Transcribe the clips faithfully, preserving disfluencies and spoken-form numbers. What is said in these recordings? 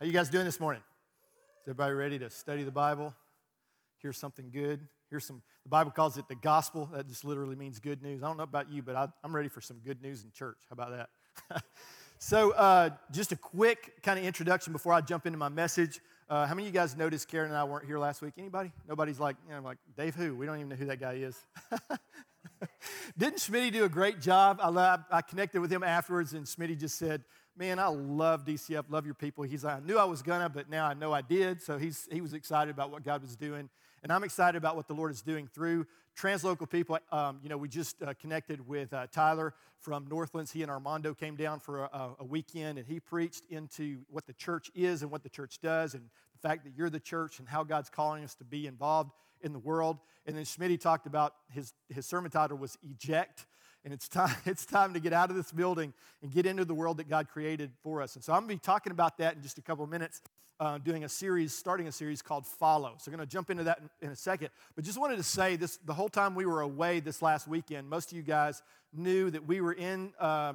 How you guys doing this morning? Is everybody ready to study the Bible? Hear something good? Hear some, the Bible calls it the gospel. That just literally means good news. I don't know about you, but I, I'm ready for some good news in church. How about that? So uh, just a quick kind of introduction before I jump into my message. Uh, how many of you guys noticed Karen and I weren't here last week? Anybody? Nobody's like, you know, like, Dave who? We don't even know who that guy is. Didn't Schmidty do a great job? I, love, I connected with him afterwards, and Schmidty just said, man, I love D C F, love your people. He's like, I knew I was gonna, but now I know I did. So he's he was excited about what God was doing. And I'm excited about what the Lord is doing through translocal people. Um, you know, we just uh, connected with uh, Tyler from Northlands. He and Armando came down for a, a weekend, and he preached into what the church is and what the church does and the fact that you're the church and how God's calling us to be involved in the world. And then Schmidty talked about his, his sermon title was Eject. And it's time, it's time to get out of this building and get into the world that God created for us. And so I'm going to be talking about that in just a couple of minutes, uh, doing a series, starting a series called Follow. So I'm going to jump into that in, in a second. But just wanted to say this, the whole time we were away this last weekend, most of you guys knew that we were in um, uh,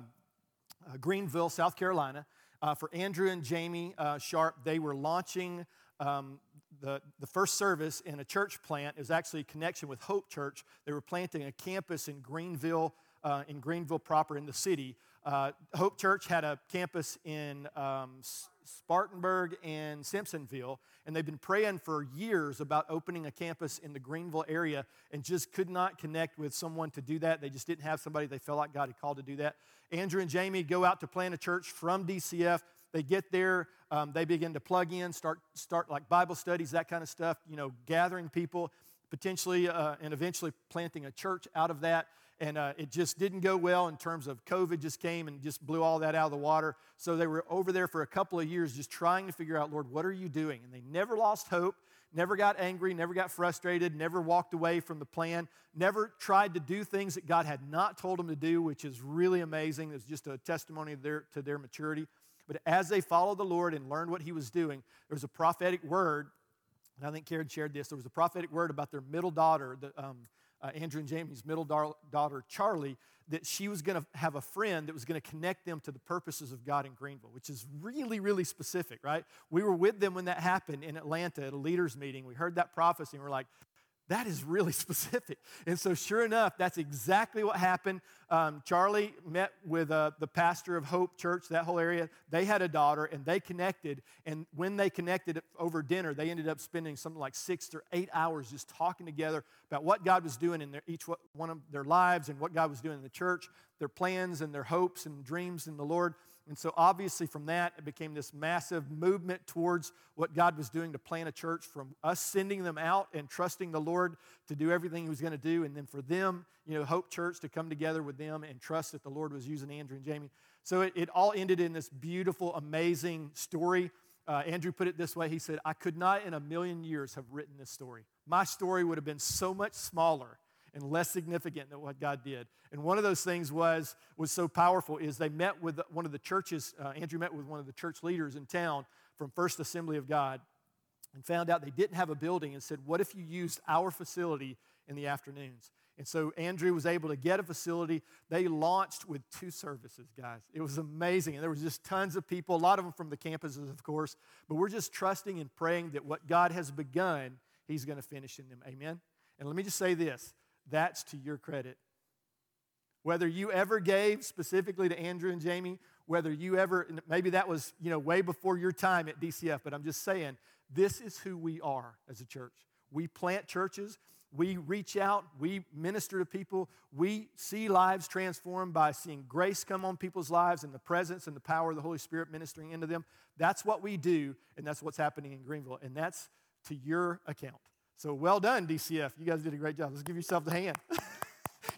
Greenville, South Carolina. Uh, for Andrew and Jamie uh, Sharp, they were launching um The, the first service in a church plant. Is actually a connection with Hope Church. They were planting a campus in Greenville, uh, in Greenville proper in the city. Uh, Hope Church had a campus in um, Spartanburg and Simpsonville, and they've been praying for years about opening a campus in the Greenville area and just could not connect with someone to do that. They just didn't have somebody they felt like God had called to do that. Andrew and Jamie go out to plant a church from D C F. They get there, um, they begin to plug in, start start like Bible studies, that kind of stuff, you know, gathering people, potentially uh, and eventually planting a church out of that. And uh, it just didn't go well in terms of COVID just came and just blew all that out of the water. So they were over there for a couple of years just trying to figure out, Lord, what are you doing? And they never lost hope, never got angry, never got frustrated, never walked away from the plan, never tried to do things that God had not told them to do, which is really amazing. It's just a testimony of their, to their maturity. But as they followed the Lord and learned what he was doing, there was a prophetic word, and I think Karen shared this. There was a prophetic word about their middle daughter, the, um, uh, Andrew and Jamie's middle da- daughter, Charlie, that she was going to have a friend that was going to connect them to the purposes of God in Greenville, which is really, really specific, right? We were with them when that happened in Atlanta at a leaders meeting. We heard that prophecy, and we're like, that is really specific. And so sure enough, that's exactly what happened. Um, Charlie met with uh, the pastor of Hope Church, that whole area. They had a daughter, and they connected. And when they connected over dinner, they ended up spending something like six or eight hours just talking together about what God was doing in their, each one of their lives and what God was doing in the church, their plans and their hopes and dreams in the Lord. And so obviously from that, it became this massive movement towards what God was doing to plant a church, from us sending them out and trusting the Lord to do everything he was going to do. And then for them, you know, Hope Church to come together with them and trust that the Lord was using Andrew and Jamie. So it, it all ended in this beautiful, amazing story. Uh, Andrew put it this way. He said, I could not in a million years have written this story. My story would have been so much smaller and less significant than what God did. And one of those things was was so powerful is they met with one of the churches, uh, Andrew met with one of the church leaders in town from First Assembly of God and found out they didn't have a building and said, what if you used our facility in the afternoons? And so Andrew was able to get a facility. They launched with two services, guys. It was amazing. And there was just tons of people, a lot of them from the campuses, of course. But we're just trusting and praying that what God has begun, he's going to finish in them. Amen? And let me just say this. That's to your credit. Whether you ever gave specifically to Andrew and Jamie, whether you ever, maybe that was, you know, way before your time at D C F, but I'm just saying, this is who we are as a church. We plant churches, we reach out, we minister to people, we see lives transformed by seeing grace come on people's lives and the presence and the power of the Holy Spirit ministering into them. That's what we do, and that's what's happening in Greenville, and that's to your account. So well done, D C F. You guys did a great job. Let's give yourself the hand.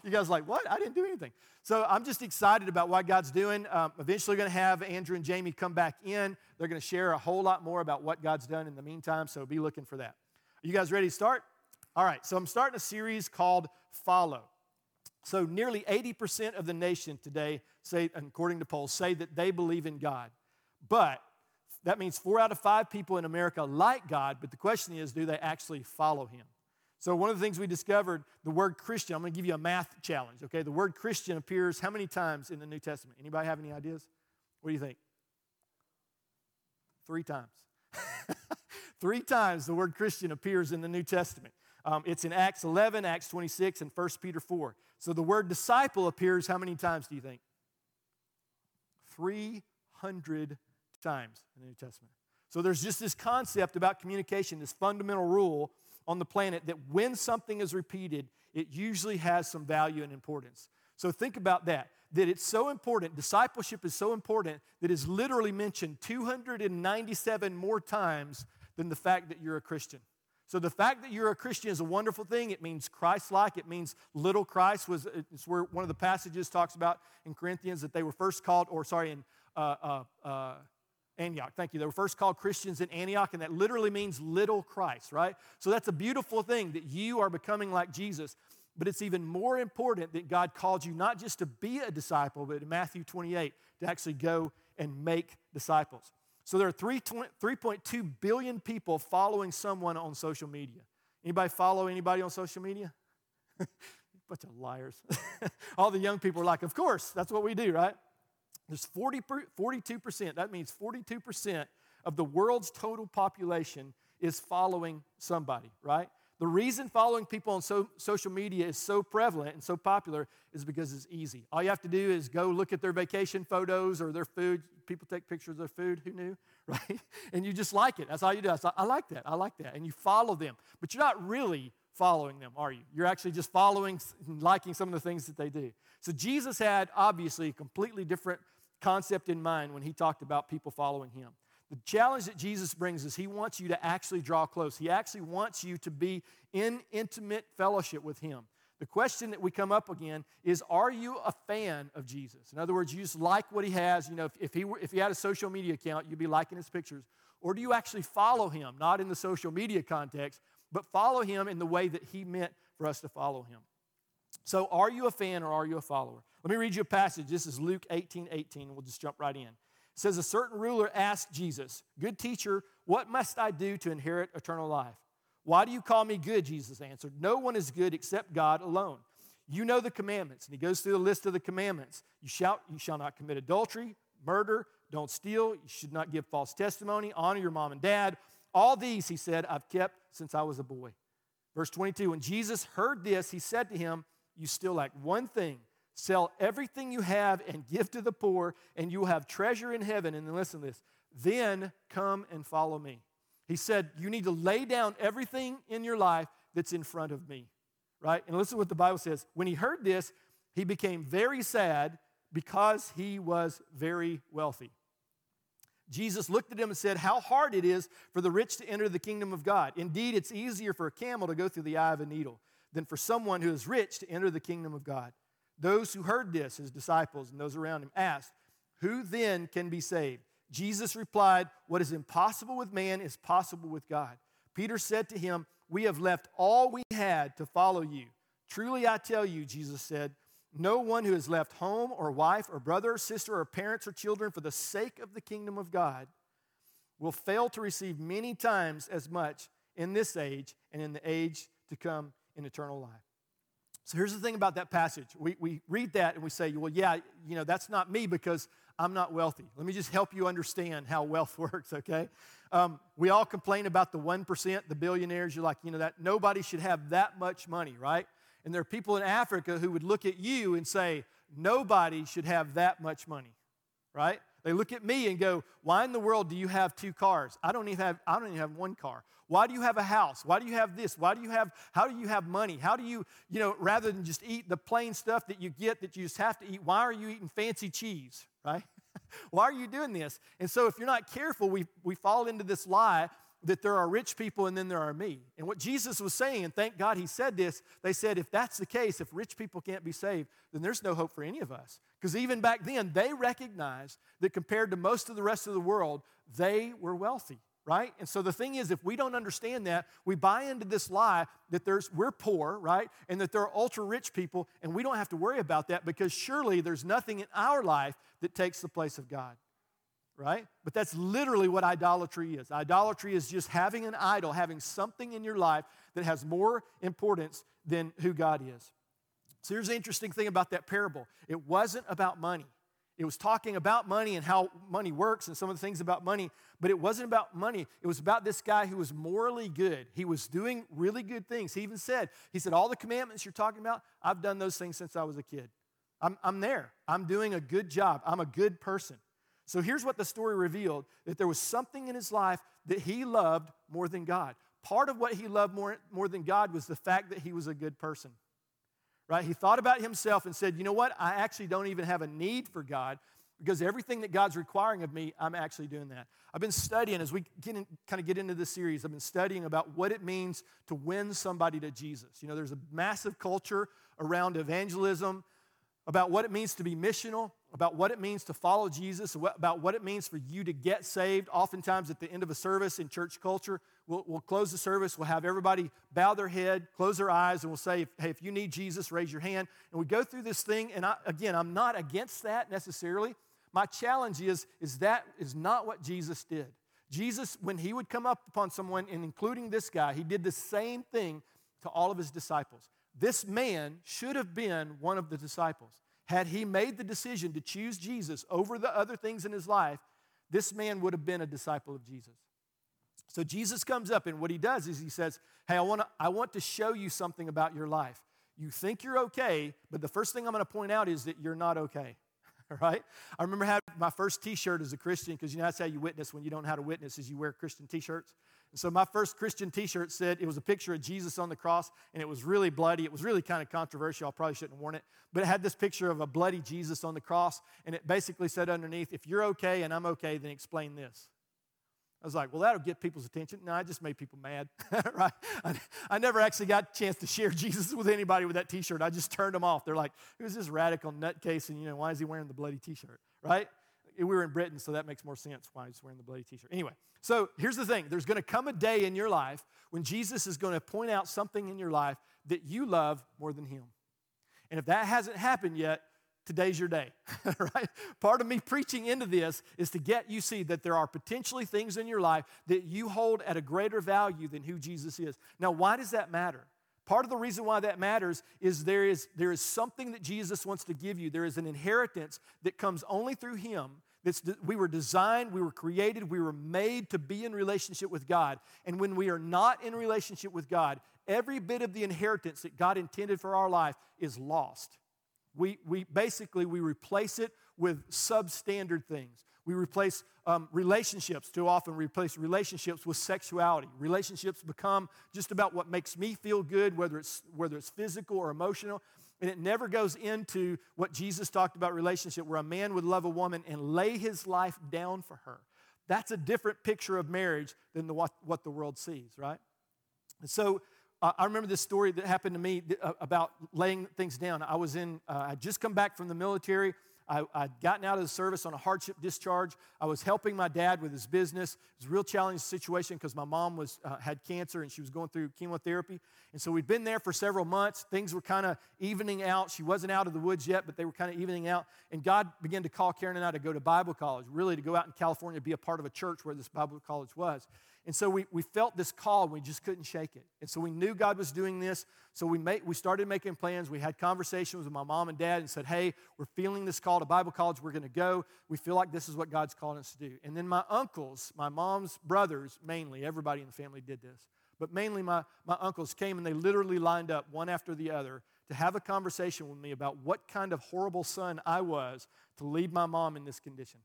You guys are like, what? I didn't do anything. So I'm just excited about what God's doing. Um, eventually going to have Andrew and Jamie come back in. They're going to share a whole lot more about what God's done in the meantime, so be looking for that. Are you guys ready to start? All right, so I'm starting a series called Follow. So nearly eighty percent of the nation today, say, according to polls, say that they believe in God. But that means four out of five people in America like God, but the question is, do they actually follow him? So one of the things we discovered, the word Christian, I'm going to give you a math challenge, okay? The word Christian appears how many times in the New Testament? Anybody have any ideas? What do you think? three times. Three times the word Christian appears in the New Testament. Um, it's in Acts eleven, Acts twenty-six, and First Peter four. So the word disciple appears how many times do you think? three hundred times in the New Testament. So there's just this concept about communication, this fundamental rule on the planet that when something is repeated, it usually has some value and importance. So think about that, that it's so important, discipleship is so important that it's literally mentioned two hundred ninety-seven more times than the fact that you're a Christian. So the fact that you're a Christian is a wonderful thing. It means Christ-like. It means little Christ. Was, it's where one of the passages talks about in Corinthians that they were first called, or sorry, in uh, uh, uh, Antioch. Thank you. They were first called Christians in Antioch, and that literally means little Christ, right? So that's a beautiful thing that you are becoming like Jesus. But it's even more important that God called you not just to be a disciple, but in Matthew twenty-eight, to actually go and make disciples. So there are three point two billion people following someone on social media. Anybody follow anybody on social media? Bunch of liars. All the young people are like, of course, that's what we do, right? There's forty, forty-two percent. That means forty-two percent of the world's total population is following somebody, right? The reason following people on so, social media is so prevalent and so popular is because it's easy. All you have to do is go look at their vacation photos or their food. People take pictures of their food. Who knew, right? And you just like it. That's all you do. I like that. I like that. And you follow them. But you're not really following them, are you? You're actually just following and liking some of the things that they do. So Jesus had, obviously, a completely different concept in mind when he talked about people following him. The challenge that Jesus brings is he wants you to actually draw close. He actually wants you to be in intimate fellowship with him. The question that we come up again is, are you a fan of Jesus? In other words, you just like what he has. You know, if, if he were, if he had a social media account, you'd be liking his pictures. Or do you actually follow him, not in the social media context, but follow him in the way that he meant for us to follow him? So are you a fan or are you a follower? Let me read you a passage. This is Luke eighteen eighteen. We'll just jump right in. It says, a certain ruler asked Jesus, good teacher, what must I do to inherit eternal life? Why do you call me good? Jesus answered, no one is good except God alone. You know the commandments. And he goes through the list of the commandments. You shall, you shall not commit adultery, murder, don't steal, you should not give false testimony, honor your mom and dad. All these, he said, I've kept since I was a boy. Verse twenty-two, when Jesus heard this, he said to him, you still lack one thing. Sell everything you have and give to the poor, and you will have treasure in heaven. And then listen to this. Then come and follow me. He said, you need to lay down everything in your life that's in front of me, right? And listen to what the Bible says. When he heard this, he became very sad because he was very wealthy. Jesus looked at him and said, how hard it is for the rich to enter the kingdom of God. Indeed, it's easier for a camel to go through the eye of a needle than for someone who is rich to enter the kingdom of God. Those who heard this, his disciples and those around him, asked, who then can be saved? Jesus replied, what is impossible with man is possible with God. Peter said to him, we have left all we had to follow you. Truly I tell you, Jesus said, no one who has left home or wife or brother or sister or parents or children for the sake of the kingdom of God will fail to receive many times as much in this age and in the age to come in eternal life. So here's the thing about that passage. We, we read that and we say, well, yeah, you know, that's not me because I'm not wealthy. Let me just help you understand how wealth works, okay? Um, we all complain about the one percent, the billionaires. You're like, you know, that nobody should have that much money, right? And there are people in Africa who would look at you and say, nobody should have that much money, right? They look at me and go, why in the world do you have two cars? I don't even have, I don't even have one car. Why do you have a house? Why do you have this? Why do you have, how do you have money? How do you, you know, rather than just eat the plain stuff that you get that you just have to eat, why are you eating fancy cheese, right? Why are you doing this? And so if you're not careful, we we fall into this lie that there are rich people and then there are me. And what Jesus was saying, and thank God he said this, they said if that's the case, if rich people can't be saved, then there's no hope for any of us. Because even back then, they recognized that compared to most of the rest of the world, they were wealthy, right? And so the thing is, if we don't understand that, we buy into this lie that there's we're poor, right? And that there are ultra-rich people, and we don't have to worry about that because surely there's nothing in our life that takes the place of God. Right? But that's literally what idolatry is. Idolatry is just having an idol, having something in your life that has more importance than who God is. So here's the interesting thing about that parable. It wasn't about money. It was talking about money and how money works and some of the things about money, but it wasn't about money. It was about this guy who was morally good. He was doing really good things. He even said, he said, all the commandments you're talking about, I've done those things since I was a kid. I'm, I'm there. I'm doing a good job. I'm a good person. So here's what the story revealed, that there was something in his life that he loved more than God. Part of what he loved more, more than God was the fact that he was a good person. Right? He thought about himself and said, you know what? I actually don't even have a need for God because everything that God's requiring of me, I'm actually doing that. I've been studying, as we get in, kind of get into this series, I've been studying about what it means to win somebody to Jesus. You know, there's a massive culture around evangelism, about what it means to be missional, about what it means to follow Jesus, about what it means for you to get saved. Oftentimes at the end of a service in church culture, we'll, we'll close the service, we'll have everybody bow their head, close their eyes, and we'll say, hey, if you need Jesus, raise your hand. And we go through this thing, and I, again, I'm not against that necessarily. My challenge is, is that is not what Jesus did. Jesus, when he would come up upon someone, and including this guy, he did the same thing to all of his disciples. This man should have been one of the disciples. Had he made the decision to choose Jesus over the other things in his life, this man would have been a disciple of Jesus. So Jesus comes up, and what he does is he says, hey, I want to I want to show you something about your life. You think you're okay, but the first thing I'm going to point out is that you're not okay, right? I remember having my first T-shirt as a Christian, because you know that's how you witness when you don't know how to witness, is you wear Christian T-shirts. So my first Christian T-shirt said, it was a picture of Jesus on the cross, and it was really bloody. It was really kind of controversial. I probably shouldn't have worn it. But it had this picture of a bloody Jesus on the cross, and it basically said underneath, if you're okay and I'm okay, then explain this. I was like, well, that'll get people's attention. No, I just made people mad, right? I, I never actually got a chance to share Jesus with anybody with that T-shirt. I just turned them off. They're like, who's this radical nutcase, and you know, why is he wearing the bloody T-shirt, right? We were in Britain, so that makes more sense why he's wearing the bloody T-shirt. Anyway, so here's the thing. There's going to come a day in your life when Jesus is going to point out something in your life that you love more than him. And if that hasn't happened yet, today's your day, right? Part of me preaching into this is to get you see that there are potentially things in your life that you hold at a greater value than who Jesus is. Now, why does that matter? Part of the reason why that matters is there is there is something that Jesus wants to give you. There is an inheritance that comes only through him. That's, we were designed, we were created, we were made to be in relationship with God. And when we are not in relationship with God, every bit of the inheritance that God intended for our life is lost. We, we basically, we replace it with substandard things. We replace um, relationships, too often replace relationships with sexuality. Relationships become just about what makes me feel good, whether it's whether it's physical or emotional. And it never goes into what Jesus talked about relationship, where a man would love a woman and lay his life down for her. That's a different picture of marriage than the, what, what the world sees, right? And so uh, I remember this story that happened to me th- about laying things down. I was in, uh, I'd just come back from the military. I, I'd gotten out of the service on a hardship discharge. I was helping my dad with his business. It was a real challenging situation because my mom was uh, had cancer and she was going through chemotherapy. And so we'd been there for several months. Things were kind of evening out. She wasn't out of the woods yet, but they were kind of evening out. And God began to call Karen and I to go to Bible college, really to go out in California, be a part of a church where this Bible college was. And so we, we felt this call, and we just couldn't shake it. And so we knew God was doing this, so we made, we started making plans. We had conversations with my mom and dad and said, hey, we're feeling this call to Bible college. We're going to go. We feel like this is what God's calling us to do. And then my uncles, my mom's brothers, mainly, everybody in the family did this, but mainly my, my uncles came, and they literally lined up one after the other to have a conversation with me about what kind of horrible son I was to leave my mom in this condition.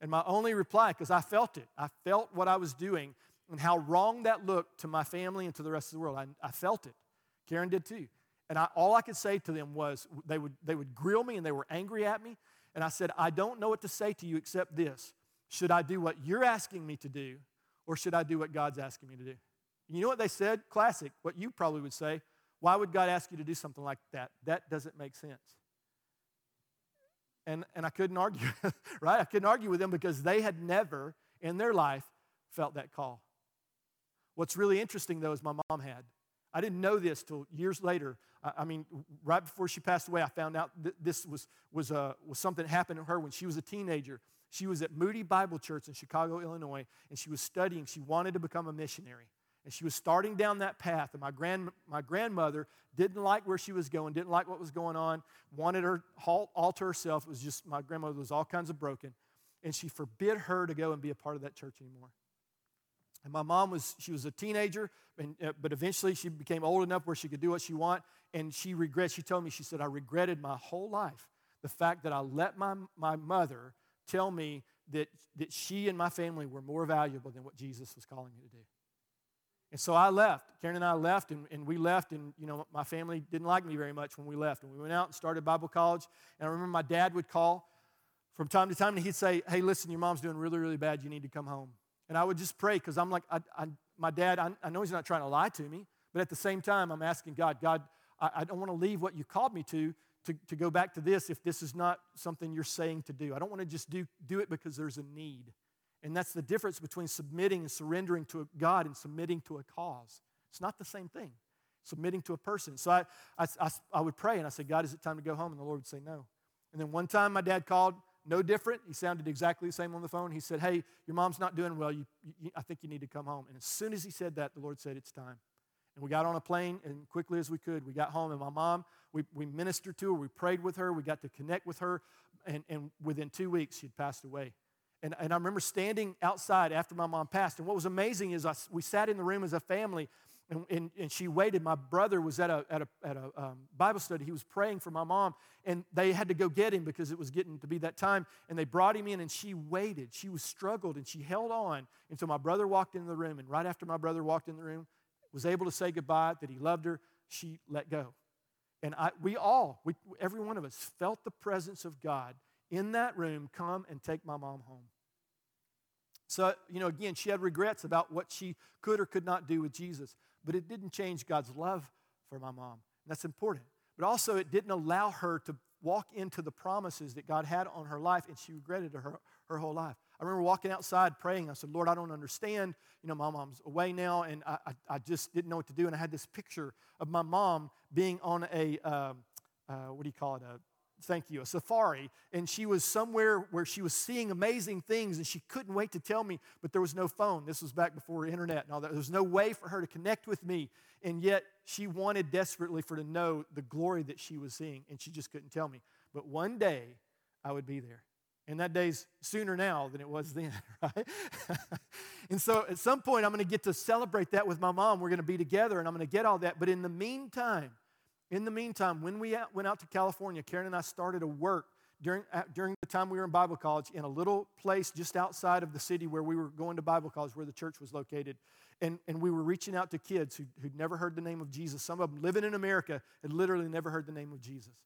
And my only reply, because I felt it, I felt what I was doing and how wrong that looked to my family and to the rest of the world. I, I felt it. Karen did too. And I, all I could say to them was, they would, they would grill me and they were angry at me. And I said, I don't know what to say to you except this. Should I do what you're asking me to do, or should I do what God's asking me to do? And you know what they said? Classic, what you probably would say. Why would God ask you to do something like that? That doesn't make sense. And and I couldn't argue, right? I couldn't argue with them because they had never in their life felt that call. What's really interesting, though, is my mom had. I didn't know this till years later. I, I mean, right before she passed away, I found out that this was was, uh, was something that happened to her when she was a teenager. She was at Moody Bible Church in Chicago, Illinois, and she was studying. She wanted to become a missionary. And she was starting down that path. And my grand, my grandmother didn't like where she was going, didn't like what was going on, wanted her all to herself. It was just, my grandmother was all kinds of broken. And she forbid her to go and be a part of that church anymore. And my mom was, she was a teenager, and, uh, but eventually she became old enough where she could do what she wanted. And she regrets, she told me, she said, I regretted my whole life the fact that I let my, my mother tell me that, that she and my family were more valuable than what Jesus was calling me to do. And so I left. Karen and I left, and, and we left, and, you know, my family didn't like me very much when we left. And we went out and started Bible college, and I remember my dad would call from time to time, and he'd say, hey, listen, your mom's doing really, really bad. You need to come home. And I would just pray, because I'm like, I, I, my dad, I, I know he's not trying to lie to me, but at the same time, I'm asking God, God, I, I don't want to leave what you called me to, to, to go back to this if this is not something you're saying to do. I don't want to just do, do it because there's a need. And that's the difference between submitting and surrendering to God and submitting to a cause. It's not the same thing, submitting to a person. So I, I, I, I would pray, and I said, God, is it time to go home? And the Lord would say no. And then one time my dad called, no different. He sounded exactly the same on the phone. He said, hey, your mom's not doing well. You, you, I think you need to come home. And as soon as he said that, the Lord said, it's time. And we got on a plane, and quickly as we could, we got home. And my mom, we, we ministered to her. We prayed with her. We got to connect with her. And, and within two weeks, she had passed away. And, and I remember standing outside after my mom passed. And what was amazing is I, we sat in the room as a family, and, and, and she waited. My brother was at a, at a, at a um, Bible study. He was praying for my mom, and they had to go get him because it was getting to be that time. And they brought him in, and she waited. She was struggled, and she held on until my brother walked in the room. And right after my brother walked in the room, was able to say goodbye, that he loved her, she let go. And I, we all, we, every one of us, felt the presence of God in that room, come and take my mom home. So, you know, again, she had regrets about what she could or could not do with Jesus, but it didn't change God's love for my mom. And that's important. But also, it didn't allow her to walk into the promises that God had on her life, and she regretted her, her whole life. I remember walking outside praying. I said, Lord, I don't understand. You know, my mom's away now, and I, I, I just didn't know what to do. And I had this picture of my mom being on a, um, uh, what do you call it, a Thank you, a safari, and she was somewhere where she was seeing amazing things, and she couldn't wait to tell me, but there was no phone. This was back before internet and all that. There was no way for her to connect with me, and yet she wanted desperately for to know the glory that she was seeing, and she just couldn't tell me. But one day, I would be there, and that day's sooner now than it was then, right? And so at some point, I'm going to get to celebrate that with my mom. We're going to be together, and I'm going to get all that, but in the meantime, In the meantime, when we out, went out to California, Karen and I started a work during, during the time we were in Bible college in a little place just outside of the city where we were going to Bible college, where the church was located. And, and we were reaching out to kids who, who'd never heard the name of Jesus. Some of them living in America had literally never heard the name of Jesus.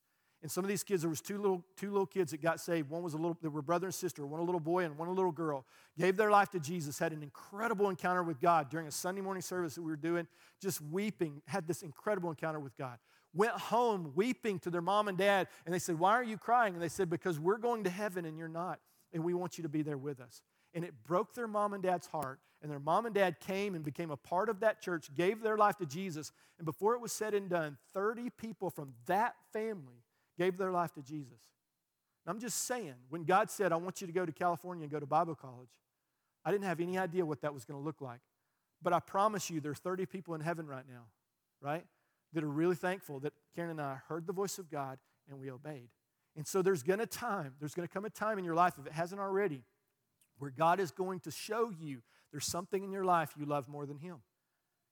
And some of these kids, there was two little two little kids that got saved. One was a little, they were brother and sister, one a little boy and one a little girl, gave their life to Jesus, had an incredible encounter with God during a Sunday morning service that we were doing, just weeping, had this incredible encounter with God. Went home weeping to their mom and dad, and they said, why are you crying? And they said, because we're going to heaven and you're not, and we want you to be there with us. And it broke their mom and dad's heart, and their mom and dad came and became a part of that church, gave their life to Jesus, and before it was said and done, thirty people from that family gave their life to Jesus. And I'm just saying, when God said, I want you to go to California and go to Bible college, I didn't have any idea what that was going to look like. But I promise you, there are thirty people in heaven right now, right? That are really thankful that Karen and I heard the voice of God and we obeyed. And so there's going to time, there's going to come a time in your life, if it hasn't already, where God is going to show you there's something in your life you love more than Him.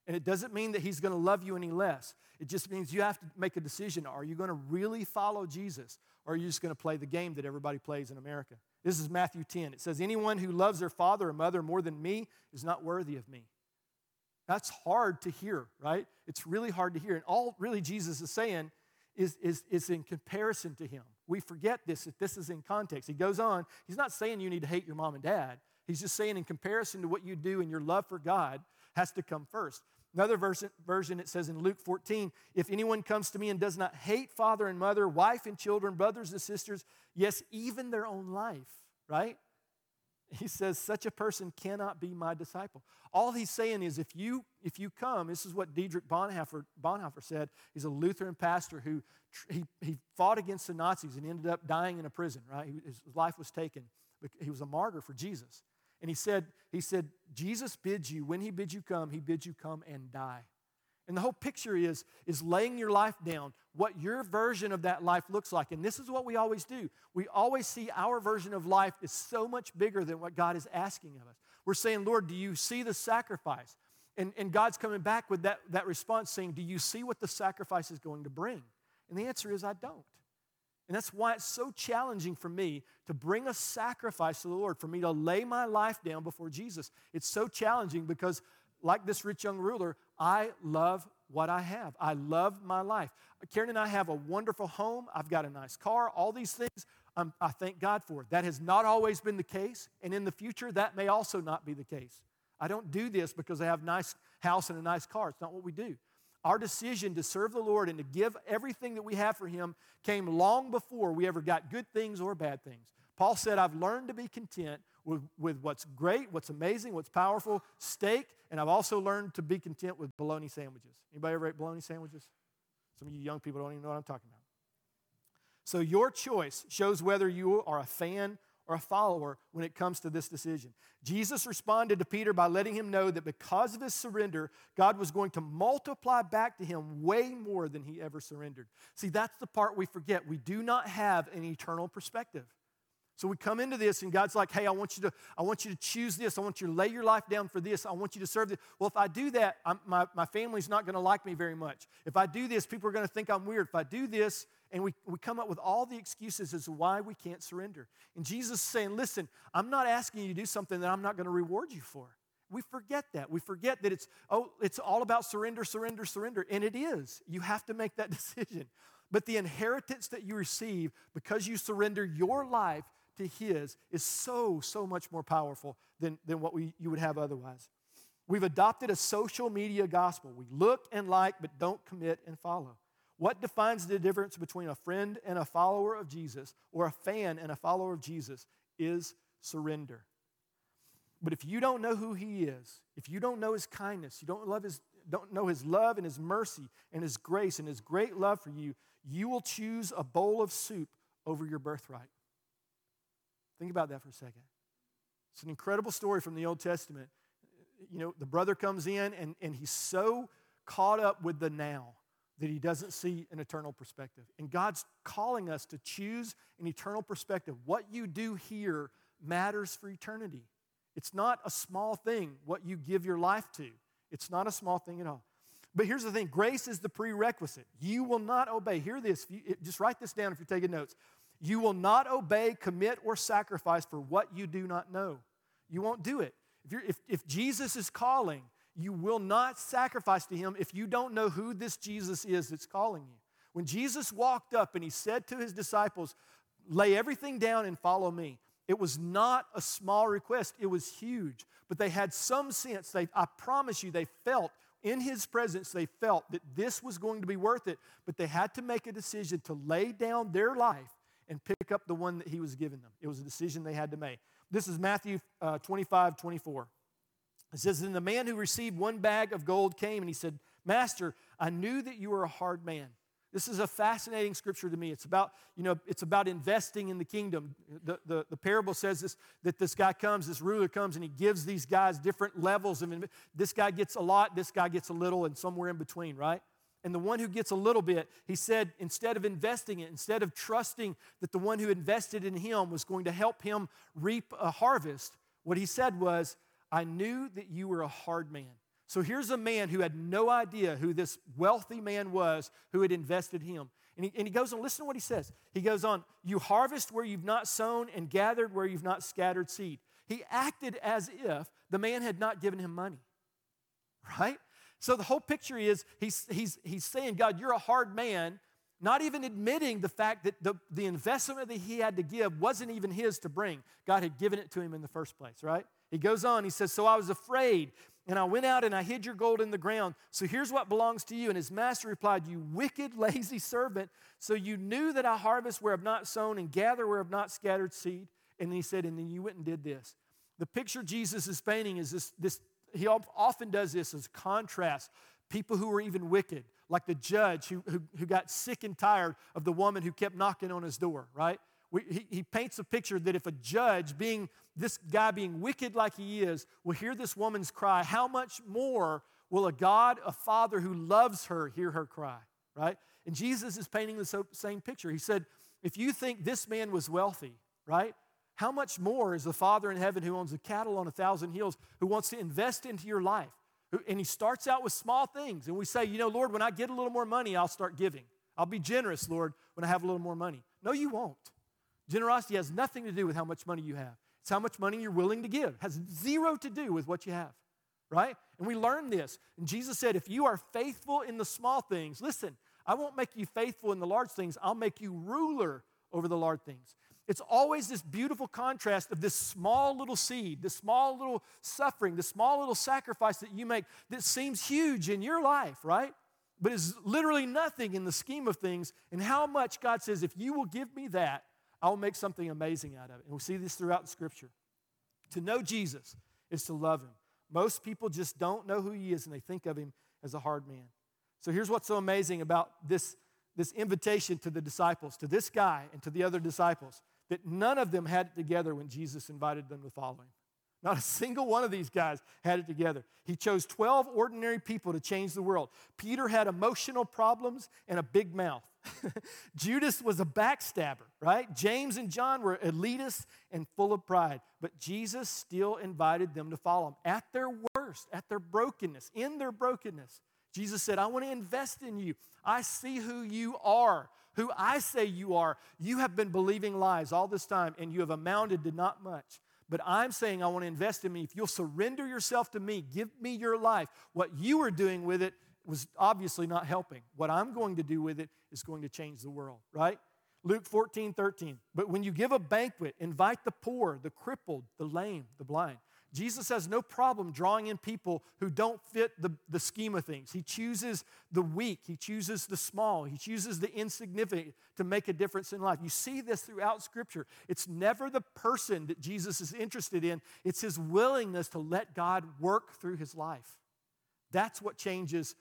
And it doesn't mean that He's going to love you any less. It just means you have to make a decision. Are you going to really follow Jesus, or are you just going to play the game that everybody plays in America? This is Matthew ten. It says, anyone who loves their father or mother more than me is not worthy of me. That's hard to hear, right? It's really hard to hear. And all really Jesus is saying is, is, is in comparison to Him. We forget this, that this is in context. He goes on. He's not saying you need to hate your mom and dad. He's just saying in comparison to what you do and your love for God has to come first. Another verse, version, it says in Luke fourteen, if anyone comes to me and does not hate father and mother, wife and children, brothers and sisters, yes, even their own life, right? He says, such a person cannot be my disciple. All he's saying is, if you if you come, this is what Dietrich Bonhoeffer, Bonhoeffer said. He's a Lutheran pastor who he, he fought against the Nazis and ended up dying in a prison, right? His life was taken. He was a martyr for Jesus. And he said, he said, Jesus bids you, when he bids you come, he bids you come and die. And the whole picture is, is laying your life down, what your version of that life looks like. And this is what we always do. We always see our version of life is so much bigger than what God is asking of us. We're saying, Lord, do you see the sacrifice? And, and God's coming back with that, that response saying, do you see what the sacrifice is going to bring? And the answer is, I don't. And that's why it's so challenging for me to bring a sacrifice to the Lord, for me to lay my life down before Jesus. It's so challenging because, like this rich young ruler, I love what I have. I love my life. Karen and I have a wonderful home. I've got a nice car. All these things I'm, I thank God for. That has not always been the case, and in the future, that may also not be the case. I don't do this because I have a nice house and a nice car. It's not what we do. Our decision to serve the Lord and to give everything that we have for him came long before we ever got good things or bad things. Paul said, I've learned to be content with, with what's great, what's amazing, what's powerful, steak, and I've also learned to be content with bologna sandwiches. Anybody ever ate bologna sandwiches? Some of you young people don't even know what I'm talking about. So your choice shows whether you are a fan or a follower when it comes to this decision. Jesus responded to Peter by letting him know that because of his surrender, God was going to multiply back to him way more than he ever surrendered. See, that's the part we forget. We do not have an eternal perspective. So we come into this and God's like, hey, I want you to, I want you to choose this. I want you to lay your life down for this. I want you to serve this. Well, if I do that, I'm, my, my family's not going to like me very much. If I do this, people are going to think I'm weird. If I do this, and we, we come up with all the excuses as to why we can't surrender. And Jesus is saying, listen, I'm not asking you to do something that I'm not going to reward you for. We forget that. We forget that it's, oh, it's all about surrender, surrender, surrender. And it is. You have to make that decision. But the inheritance that you receive because you surrender your life to his is so, so much more powerful than, than what we, you would have otherwise. We've adopted a social media gospel. We look and like, but don't commit and follow. What defines the difference between a friend and a follower of Jesus, or a fan and a follower of Jesus, is surrender. But if you don't know who he is, if you don't know his kindness, you don't love his, don't know his love and his mercy and his grace and his great love for you, you will choose a bowl of soup over your birthright. Think about that for a second. It's an incredible story from the Old Testament. You know, the brother comes in and, and he's so caught up with the now that he doesn't see an eternal perspective. And God's calling us to choose an eternal perspective. What you do here matters for eternity. It's not a small thing, what you give your life to. It's not a small thing at all. But here's the thing, grace is the prerequisite. You will not obey. Hear this, if you, just write this down if you're taking notes. You will not obey, commit, or sacrifice for what you do not know. You won't do it. If, you're, if, if Jesus is calling, you will not sacrifice to him if you don't know who this Jesus is that's calling you. When Jesus walked up and he said to his disciples, lay everything down and follow me, it was not a small request. It was huge. But they had some sense. They, I promise you, they felt in his presence, they felt that this was going to be worth it. But they had to make a decision to lay down their life and pick up the one that he was giving them. It was a decision they had to make. This is Matthew uh, twenty-five twenty-four. It says, then the man who received one bag of gold came and he said, Master, I knew that you were a hard man. This is a fascinating scripture to me. It's about, you know, it's about investing in the kingdom. The, the, the parable says this, that this guy comes, this ruler comes, and he gives these guys different levels of, this guy gets a lot, this guy gets a little, and somewhere in between, right? And the one who gets a little bit, he said, instead of investing it, instead of trusting that the one who invested in him was going to help him reap a harvest, what he said was, I knew that you were a hard man. So here's a man who had no idea who this wealthy man was who had invested him. And he, and he goes on, listen to what he says. He goes on, you harvest where you've not sown and gathered where you've not scattered seed. He acted as if the man had not given him money, right? So the whole picture is he's, he's, he's saying, God, you're a hard man, not even admitting the fact that the, the investment that he had to give wasn't even his to bring. God had given it to him in the first place, right? He goes on, he says, so I was afraid, and I went out and I hid your gold in the ground. So here's what belongs to you. And his master replied, you wicked, lazy servant. So you knew that I harvest where I've not sown and gather where I've not scattered seed. And then he said, and then you went and did this. The picture Jesus is painting is this, this he often does this as contrast. People who were even wicked, like the judge who, who, who got sick and tired of the woman who kept knocking on his door, right? We, he, he paints a picture that if a judge being this guy being wicked like he is will hear this woman's cry, how much more will a God, a Father who loves her, hear her cry, right? And Jesus is painting the same picture. He said, if you think this man was wealthy, right, how much more is the Father in heaven who owns the cattle on a thousand hills, who wants to invest into your life? And he starts out with small things. And we say, you know, Lord, when I get a little more money, I'll start giving. I'll be generous, Lord, when I have a little more money. No, you won't. Generosity has nothing to do with how much money you have. It's how much money you're willing to give. It has zero to do with what you have, right? And we learn this. And Jesus said, if you are faithful in the small things, listen, I won't make you faithful in the large things. I'll make you ruler over the large things. It's always this beautiful contrast of this small little seed, this small little suffering, this small little sacrifice that you make that seems huge in your life, right? But is literally nothing in the scheme of things, and how much God says, if you will give me that, I'll make something amazing out of it. And we see this throughout the Scripture. To know Jesus is to love him. Most people just don't know who he is, and they think of him as a hard man. So here's what's so amazing about this, this invitation to the disciples, to this guy and to the other disciples, that none of them had it together when Jesus invited them to follow him. Not a single one of these guys had it together. He chose twelve ordinary people to change the world. Peter had emotional problems and a big mouth. Judas was a backstabber, right? James and John were elitists and full of pride. But Jesus still invited them to follow him. At their worst, at their brokenness, in their brokenness, Jesus said, I want to invest in you. I see who you are, who I say you are. You have been believing lies all this time, and you have amounted to not much. But I'm saying I want to invest in me. If you'll surrender yourself to me, give me your life. What you were doing with it was obviously not helping. What I'm going to do with it is going to change the world, right? Luke fourteen, thirteen. But when you give a banquet, invite the poor, the crippled, the lame, the blind. Jesus has no problem drawing in people who don't fit the, the scheme of things. He chooses the weak. He chooses the small. He chooses the insignificant to make a difference in life. You see this throughout Scripture. It's never the person that Jesus is interested in. It's his willingness to let God work through his life. That's what changes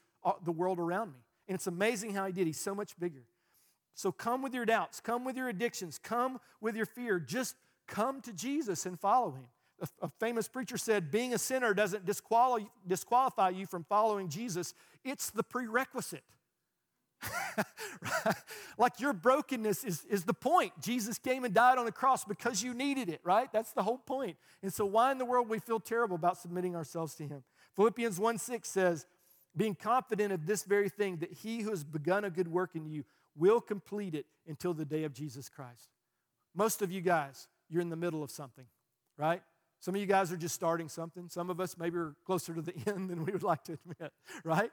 the world around me. And it's amazing how he did. He's so much bigger. So come with your doubts. Come with your addictions. Come with your fear. Just come to Jesus and follow him. A famous preacher said, being a sinner doesn't disqual- disqualify you from following Jesus. It's the prerequisite. Right? Like your brokenness is, is the point. Jesus came and died on the cross because you needed it, right? That's the whole point. And so why in the world we feel terrible about submitting ourselves to him? Philippians one six says, being confident of this very thing, that he who has begun a good work in you will complete it until the day of Jesus Christ. Most of you guys, you're in the middle of something, right? Some of you guys are just starting something. Some of us maybe are closer to the end than we would like to admit, right?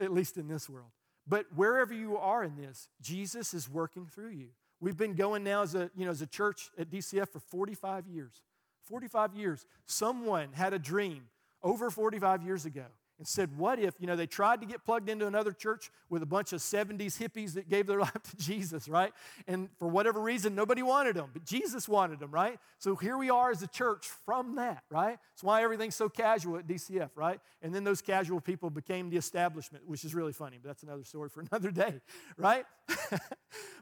At least in this world. But wherever you are in this, Jesus is working through you. We've been going now as a, you know, as a church at D C F for forty-five years. forty-five years. Someone had a dream over forty-five years ago and said, what if, you know, they tried to get plugged into another church with a bunch of seventies hippies that gave their life to Jesus, right? And for whatever reason, nobody wanted them, but Jesus wanted them, right? So here we are as a church from that, right? That's why everything's so casual at D C F, right? And then those casual people became the establishment, which is really funny, but that's another story for another day, right?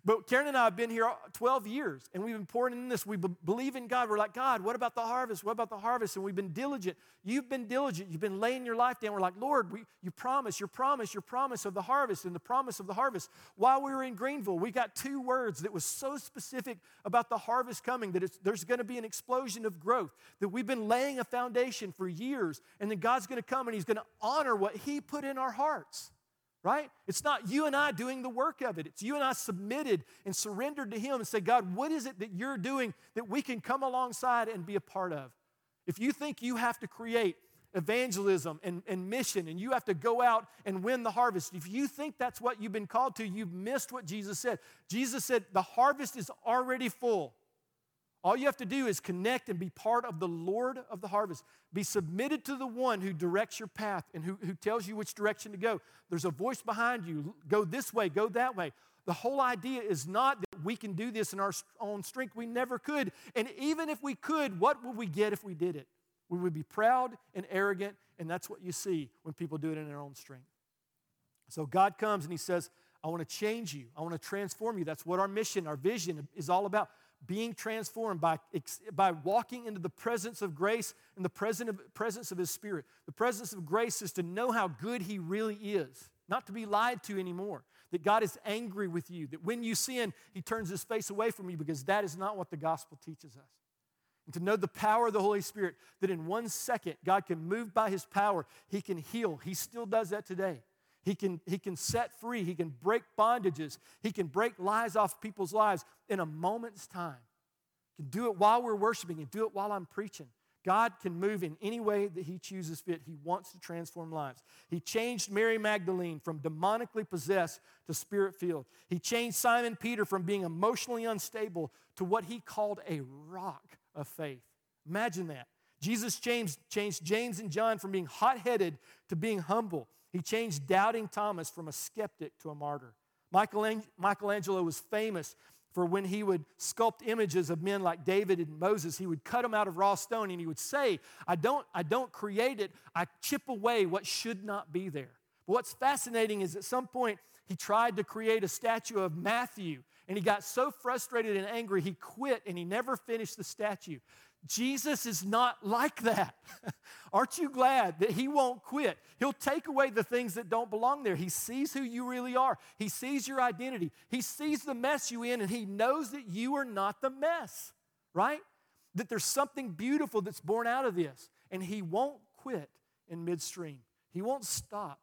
But Karen and I have been here twelve years, and we've been pouring in this. We be- believe in God. We're like, God, what about the harvest? What about the harvest? And we've been diligent. You've been diligent. You've been laying your life down. We're like, Lord, we, you promise, your promise, your promise of the harvest and the promise of the harvest. While we were in Greenville, we got two words that was so specific about the harvest coming, that it's, there's going to be an explosion of growth, that we've been laying a foundation for years, and then God's going to come and he's going to honor what he put in our hearts. Right? It's not you and I doing the work of it. It's you and I submitted and surrendered to him and said, God, what is it that you're doing that we can come alongside and be a part of? If you think you have to create evangelism and, and mission and you have to go out and win the harvest, if you think that's what you've been called to, you've missed what Jesus said. Jesus said, the harvest is already full. All you have to do is connect and be part of the Lord of the harvest. Be submitted to the one who directs your path and who, who tells you which direction to go. There's a voice behind you. Go this way, go that way. The whole idea is not that we can do this in our own strength. We never could. And even if we could, what would we get if we did it? We would be proud and arrogant, and that's what you see when people do it in their own strength. So God comes and he says, I want to change you. I want to transform you. That's what our mission, our vision is all about. being transformed, by, by walking into the presence of grace and the presence of, presence of His Spirit. The presence of grace is to know how good He really is, not to be lied to anymore, that God is angry with you, that when you sin, He turns His face away from you, because that is not what the gospel teaches us. And to know the power of the Holy Spirit, that in one second, God can move by His power. He can heal. He still does that today. He can, he can set free. He can break bondages. He can break lies off people's lives in a moment's time. He can do it while we're worshiping and do it while I'm preaching. God can move in any way that He chooses fit. He wants to transform lives. He changed Mary Magdalene from demonically possessed to spirit-filled. He changed Simon Peter from being emotionally unstable to what he called a rock of faith. Imagine that. Jesus changed, changed James and John from being hot-headed to being humble. He changed doubting Thomas from a skeptic to a martyr. Michelangelo was famous for when he would sculpt images of men like David and Moses. He would cut them out of raw stone, and he would say, I don't, I don't create it. I chip away what should not be there. But what's fascinating is at some point he tried to create a statue of Matthew, and he got so frustrated and angry he quit, and he never finished the statue. Jesus is not like that. Aren't you glad that He won't quit? He'll take away the things that don't belong there. He sees who you really are. He sees your identity. He sees the mess you're in, and He knows that you are not the mess, right? That there's something beautiful that's born out of this, and He won't quit in midstream. He won't stop.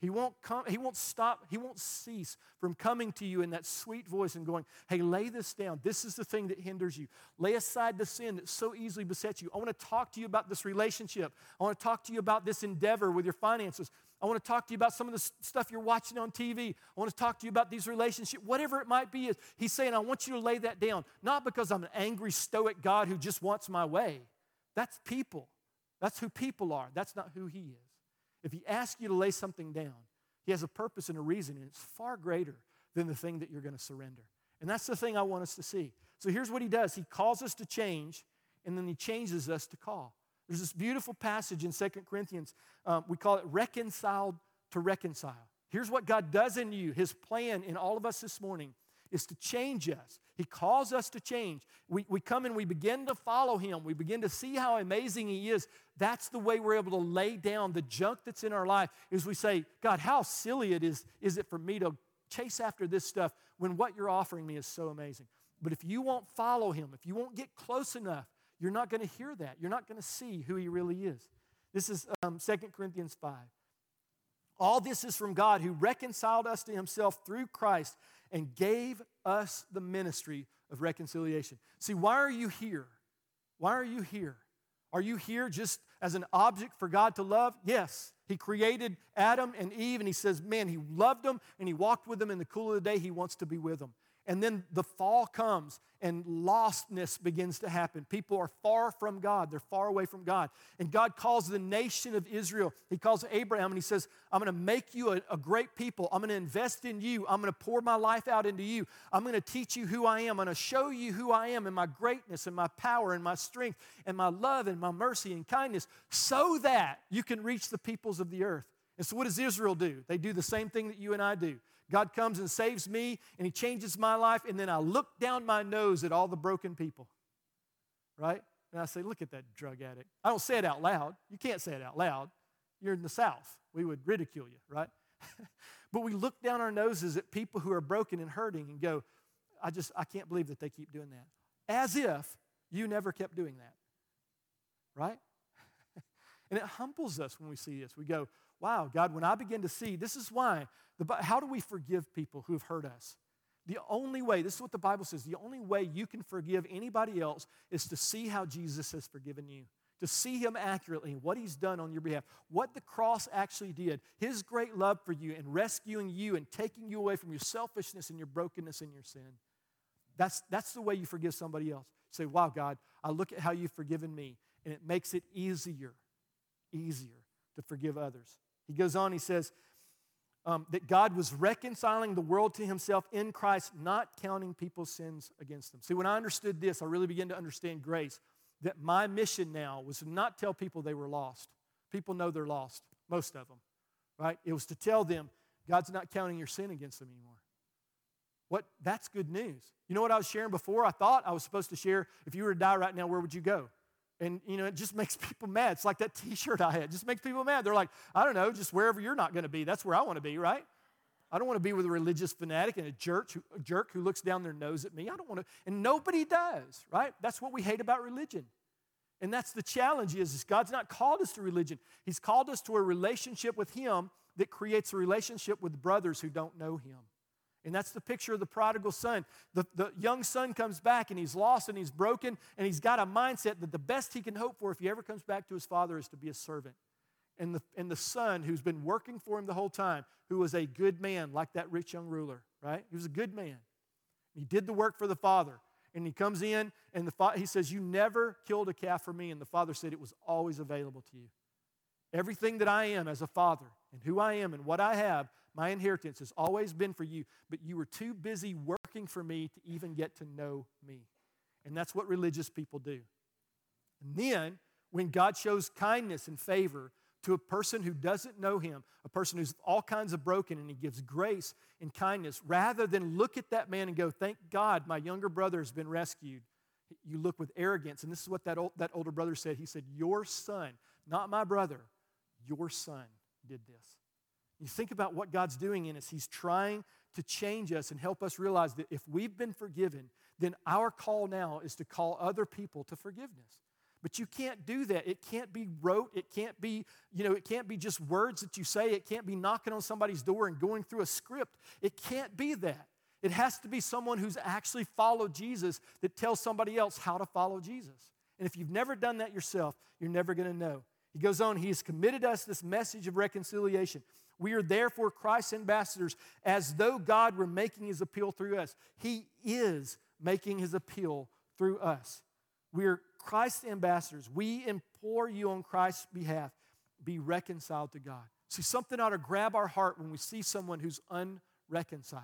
He won't come, He won't stop, He won't cease from coming to you in that sweet voice and going, hey, lay this down. This is the thing that hinders you. Lay aside the sin that so easily besets you. I want to talk to you about this relationship. I want to talk to you about this endeavor with your finances. I want to talk to you about some of the stuff you're watching on T V. I want to talk to you about these relationships, whatever it might be. He's saying, I want you to lay that down, not because I'm an angry, stoic God who just wants my way. That's people. That's who people are. That's not who He is. If He asks you to lay something down, He has a purpose and a reason, and it's far greater than the thing that you're going to surrender. And that's the thing I want us to see. So here's what He does. He calls us to change, and then He changes us to call. There's this beautiful passage in Second Corinthians. Um, we call it reconciled to reconcile. Here's what God does in you. His plan in all of us this morning is to change us. He calls us to change. We, we come and we begin to follow Him. We begin to see how amazing He is. That's the way we're able to lay down the junk that's in our life, is we say, God, how silly it is, is it for me to chase after this stuff when what you're offering me is so amazing. But if you won't follow Him, if you won't get close enough, you're not going to hear that. You're not going to see who He really is. This is um, Second Corinthians five. All this is from God, who reconciled us to Himself through Christ and gave us the ministry of reconciliation. See, why are you here? Why are you here? Are you here just as an object for God to love? Yes. He created Adam and Eve, and He says, man, He loved them, and He walked with them in the cool of the day. He wants to be with them. And then the fall comes, and lostness begins to happen. People are far from God. They're far away from God. And God calls the nation of Israel. He calls Abraham, and He says, I'm going to make you a, a great people. I'm going to invest in you. I'm going to pour my life out into you. I'm going to teach you who I am. I'm going to show you who I am, and my greatness and my power and my strength and my love and my mercy and kindness, so that you can reach the peoples of the earth. And so what does Israel do? They do the same thing that you and I do. God comes and saves me, and He changes my life, and then I look down my nose at all the broken people, right? And I say, look at that drug addict. I don't say it out loud. You can't say it out loud. You're in the South. We would ridicule you, right? But we look down our noses at people who are broken and hurting and go, I just, I can't believe that they keep doing that. As if you never kept doing that, right? And it humbles us when we see this. We go, wow, God, when I begin to see, this is why, the, how do we forgive people who have hurt us? The only way, this is what the Bible says, the only way you can forgive anybody else is to see how Jesus has forgiven you, to see Him accurately and what He's done on your behalf, what the cross actually did, His great love for you and rescuing you and taking you away from your selfishness and your brokenness and your sin. That's, that's the way you forgive somebody else. You say, wow, God, I look at how You've forgiven me, and it makes it easier, easier to forgive others. He goes on, he says um, that God was reconciling the world to Himself in Christ, not counting people's sins against them. See, when I understood this, I really began to understand grace, that my mission now was to not tell people they were lost. People know they're lost, most of them, right? It was to tell them, God's not counting your sin against them anymore. What? That's good news. You know what I was sharing before? I thought I was supposed to share, if you were to die right now, where would you go? And, you know, it just makes people mad. It's like that T-shirt I had. It just makes people mad. They're like, I don't know, just wherever you're not going to be. That's where I want to be, right? I don't want to be with a religious fanatic and a jerk, who, a jerk who looks down their nose at me. I don't want to. And nobody does, right? That's what we hate about religion. And that's the challenge is, is God's not called us to religion. He's called us to a relationship with him that creates a relationship with brothers who don't know him. And that's the picture of the prodigal son. The, the young son comes back, and he's lost, and he's broken, and he's got a mindset that the best he can hope for if he ever comes back to his father is to be a servant. And the, and the son who's been working for him the whole time, who was a good man like that rich young ruler, right? He was a good man. He did the work for the father. And he comes in, and the fa- he says, you never killed a calf for me. And the father said, it was always available to you. Everything that I am as a father and who I am and what I have, my inheritance has always been for you, but you were too busy working for me to even get to know me. And that's what religious people do. And then when God shows kindness and favor to a person who doesn't know him, a person who's all kinds of broken, and he gives grace and kindness, rather than look at that man and go, thank God my younger brother has been rescued, you look with arrogance. And this is what that, old, that older brother said. He said, your son, not my brother, your son did this. You think about what God's doing in us. He's trying to change us and help us realize that if we've been forgiven, then our call now is to call other people to forgiveness. But you can't do that. It can't be rote. It can't be, you know, it can't be just words that you say. It can't be knocking on somebody's door and going through a script. It can't be that. It has to be someone who's actually followed Jesus that tells somebody else how to follow Jesus. And if you've never done that yourself, you're never going to know. He goes on, he has committed us this message of reconciliation. We are therefore Christ's ambassadors, as though God were making his appeal through us. He is making his appeal through us. We are Christ's ambassadors. We implore you on Christ's behalf, be reconciled to God. See, something ought to grab our heart when we see someone who's unreconciled.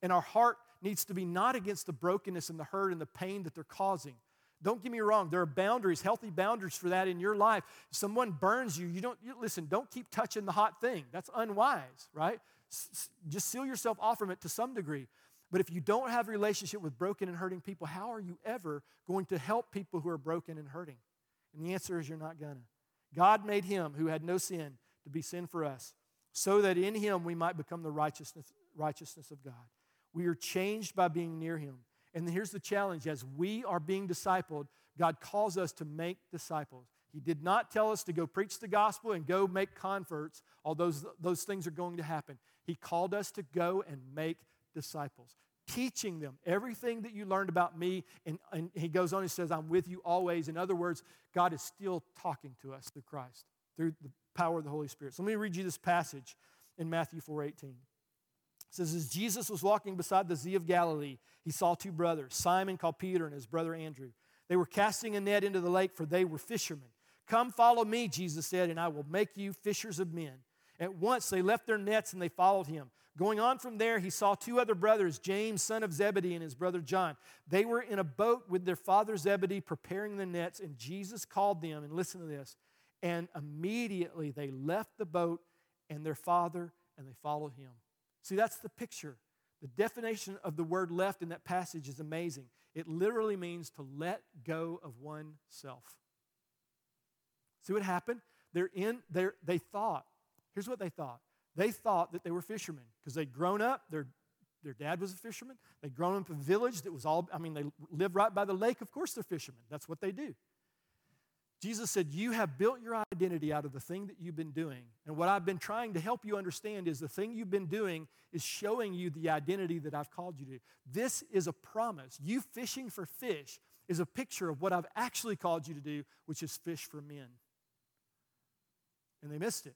And our heart needs to be not against the brokenness and the hurt and the pain that they're causing. Don't get me wrong, there are boundaries, healthy boundaries for that in your life. If someone burns you, you don't, you, listen, don't keep touching the hot thing. That's unwise, right? S- s- just seal yourself off from it to some degree. But if you don't have a relationship with broken and hurting people, how are you ever going to help people who are broken and hurting? And the answer is you're not gonna. God made him who had no sin to be sin for us, so that in him we might become the righteousness, righteousness of God. We are changed by being near him. And here's the challenge. As we are being discipled, God calls us to make disciples. He did not tell us to go preach the gospel and go make converts, although those, those things are going to happen. He called us to go and make disciples, teaching them everything that you learned about me. And, and he goes on and says, I'm with you always. In other words, God is still talking to us through Christ, through the power of the Holy Spirit. So let me read you this passage in Matthew four eighteen. It says, as Jesus was walking beside the Sea of Galilee, he saw two brothers, Simon called Peter and his brother Andrew. They were casting a net into the lake, for they were fishermen. Come follow me, Jesus said, and I will make you fishers of men. At once they left their nets and they followed him. Going on from there, he saw two other brothers, James, son of Zebedee, and his brother John. They were in a boat with their father Zebedee preparing the nets, and Jesus called them, and listen to this, and immediately they left the boat and their father, and they followed him. See, that's the picture. The definition of the word left in that passage is amazing. It literally means to let go of oneself. See what happened? They're in, they're, they thought, here's what they thought. They thought that they were fishermen because they'd grown up, their, their dad was a fisherman. They'd grown up in a village that was all, I mean, they lived right by the lake. Of course they're fishermen. That's what they do. Jesus said, you have built your identity out of the thing that you've been doing. And what I've been trying to help you understand is the thing you've been doing is showing you the identity that I've called you to. This is a promise. You fishing for fish is a picture of what I've actually called you to do, which is fish for men. And they missed it.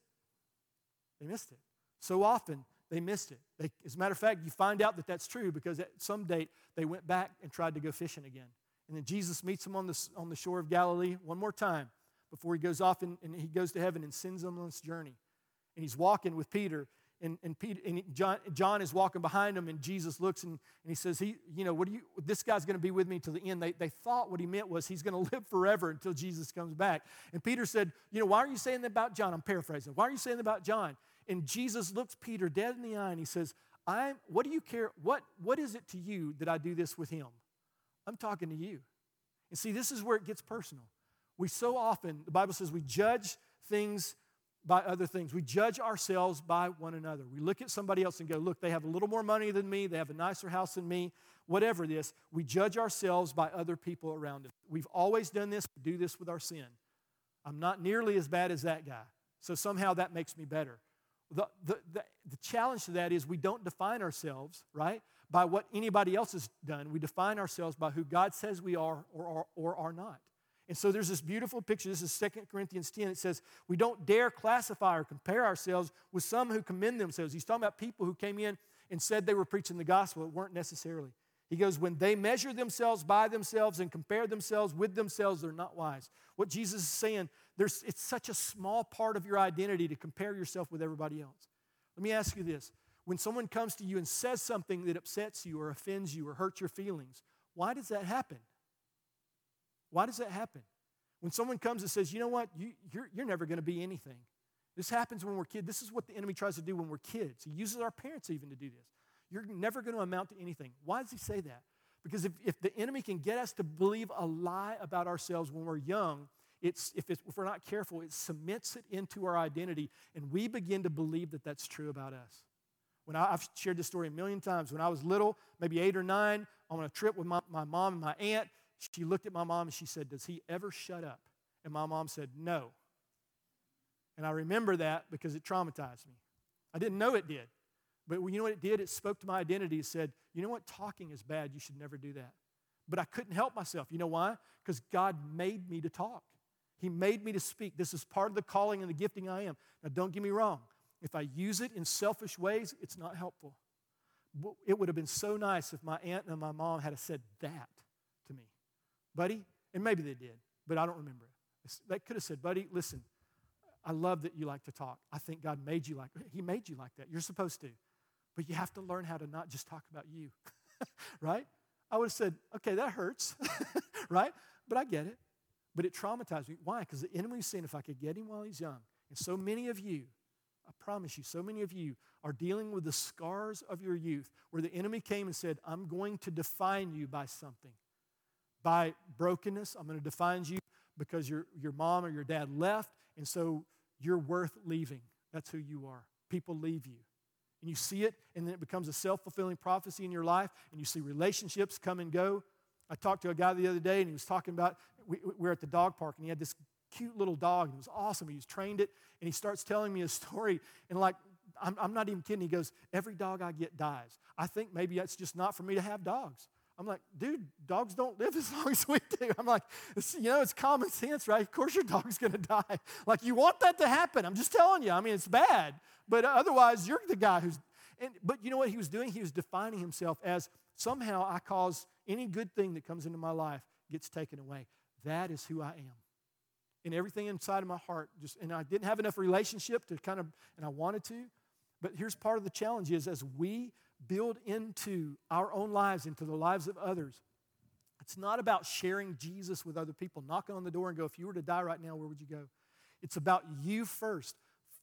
They missed it. So often, they missed it. They, as a matter of fact, you find out that that's true because at some date, they went back and tried to go fishing again. And then Jesus meets them on the, on the shore of Galilee one more time before he goes off and, and he goes to heaven and sends them on this journey. And he's walking with Peter, and, and, Peter, and John, John is walking behind him, and Jesus looks and, and he says, "He, you know, what do you? This guy's going to be with me till the end." They, they thought what he meant was he's going to live forever until Jesus comes back. And Peter said, you know, why are you saying that about John? I'm paraphrasing. Why are you saying that about John? And Jesus looks Peter dead in the eye, and he says, I'm, what do you care? What, what is it to you that I do this with him? I'm talking to you. And see, this is where it gets personal. We so often, the Bible says, we judge things by other things. We judge ourselves by one another. We look at somebody else and go, look, they have a little more money than me. They have a nicer house than me. Whatever this, we judge ourselves by other people around us. We've always done this. We do this with our sin. I'm not nearly as bad as that guy, so somehow that makes me better. The, the, the, the challenge to that is we don't define ourselves, right, by what anybody else has done. We define ourselves by who God says we are or are, or are not. And so there's this beautiful picture. This is Second Corinthians ten. It says, we don't dare classify or compare ourselves with some who commend themselves. He's talking about people who came in and said they were preaching the gospel. It weren't necessarily. He goes, when they measure themselves by themselves and compare themselves with themselves, they're not wise. What Jesus is saying, there's, it's such a small part of your identity to compare yourself with everybody else. Let me ask you this. When someone comes to you and says something that upsets you or offends you or hurts your feelings, why does that happen? Why does that happen? When someone comes and says, you know what, you, you're, you're never going to be anything. This happens when we're kids. This is what the enemy tries to do when we're kids. He uses our parents even to do this. You're never going to amount to anything. Why does he say that? Because if, if the enemy can get us to believe a lie about ourselves when we're young, it's if, it's if we're not careful, it cements it into our identity, and we begin to believe that that's true about us. When I, I've shared this story a million times. When I was little, maybe eight or nine, on a trip with my, my mom and my aunt, she looked at my mom and she said, does he ever shut up? And my mom said, no. And I remember that because it traumatized me. I didn't know it did. But you know what it did? It spoke to my identity. It said, you know what? Talking is bad. You should never do that. But I couldn't help myself. You know why? Because God made me to talk. He made me to speak. This is part of the calling and the gifting I am. Now, don't get me wrong. If I use it in selfish ways, it's not helpful. It would have been so nice if my aunt and my mom had said that to me. Buddy, and maybe they did, but I don't remember it. They could have said, buddy, listen, I love that you like to talk. I think God made you like He made you like that. You're supposed to. But you have to learn how to not just talk about you, right? I would have said, okay, that hurts, right? But I get it. But it traumatized me. Why? Because the enemy's saying, if I could get him while he's young. And so many of you, I promise you, so many of you are dealing with the scars of your youth where the enemy came and said, I'm going to define you by something. By brokenness, I'm going to define you because your, your mom or your dad left, and so you're worth leaving. That's who you are. People leave you. And you see it, and then it becomes a self-fulfilling prophecy in your life, and you see relationships come and go. I talked to a guy the other day, and he was talking about, we, we were at the dog park, and he had this cute little dog, and it was awesome. He was trained it, and he starts telling me a story, and like, I'm, I'm not even kidding. He goes, every dog I get dies. I think maybe it's just not for me to have dogs. I'm like, dude, dogs don't live as long as we do. I'm like, you know, it's common sense, right? Of course your dog's going to die. Like, you want that to happen. I'm just telling you. I mean, it's bad. But otherwise, you're the guy who's, and, but you know what he was doing? He was defining himself as somehow I cause any good thing that comes into my life gets taken away. That is who I am. And everything inside of my heart, just, and I didn't have enough relationship to kind of, and I wanted to. But here's part of the challenge is as we build into our own lives, into the lives of others, it's not about sharing Jesus with other people, knocking on the door and go, if you were to die right now, where would you go? It's about you first,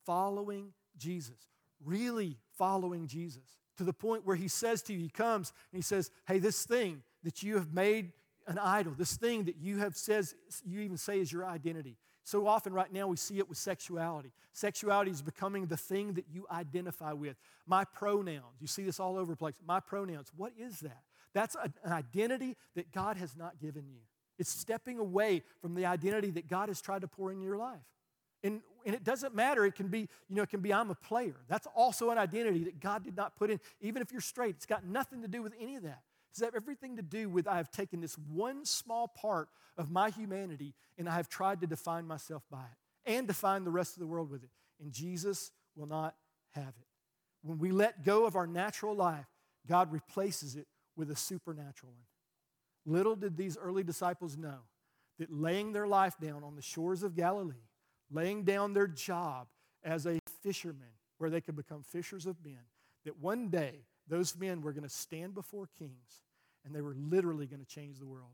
following Jesus, really following Jesus to the point where he says to you, he comes and he says, hey, this thing that you have made an idol, this thing that you have says, you even say is your identity. So often right now we see it with sexuality. Sexuality is becoming the thing that you identify with. My pronouns. You see this all over the place. My pronouns. What is that? That's an identity that God has not given you. It's stepping away from the identity that God has tried to pour into your life. And, and it doesn't matter. It can be, you know, it can be I'm a player. That's also an identity that God did not put in. Even if you're straight, it's got nothing to do with any of that. Does that have everything to do with I have taken this one small part of my humanity and I have tried to define myself by it and define the rest of the world with it? And Jesus will not have it. When we let go of our natural life, God replaces it with a supernatural one. Little did these early disciples know that laying their life down on the shores of Galilee, laying down their job as a fisherman where they could become fishers of men, that one day, those men were going to stand before kings, and they were literally going to change the world.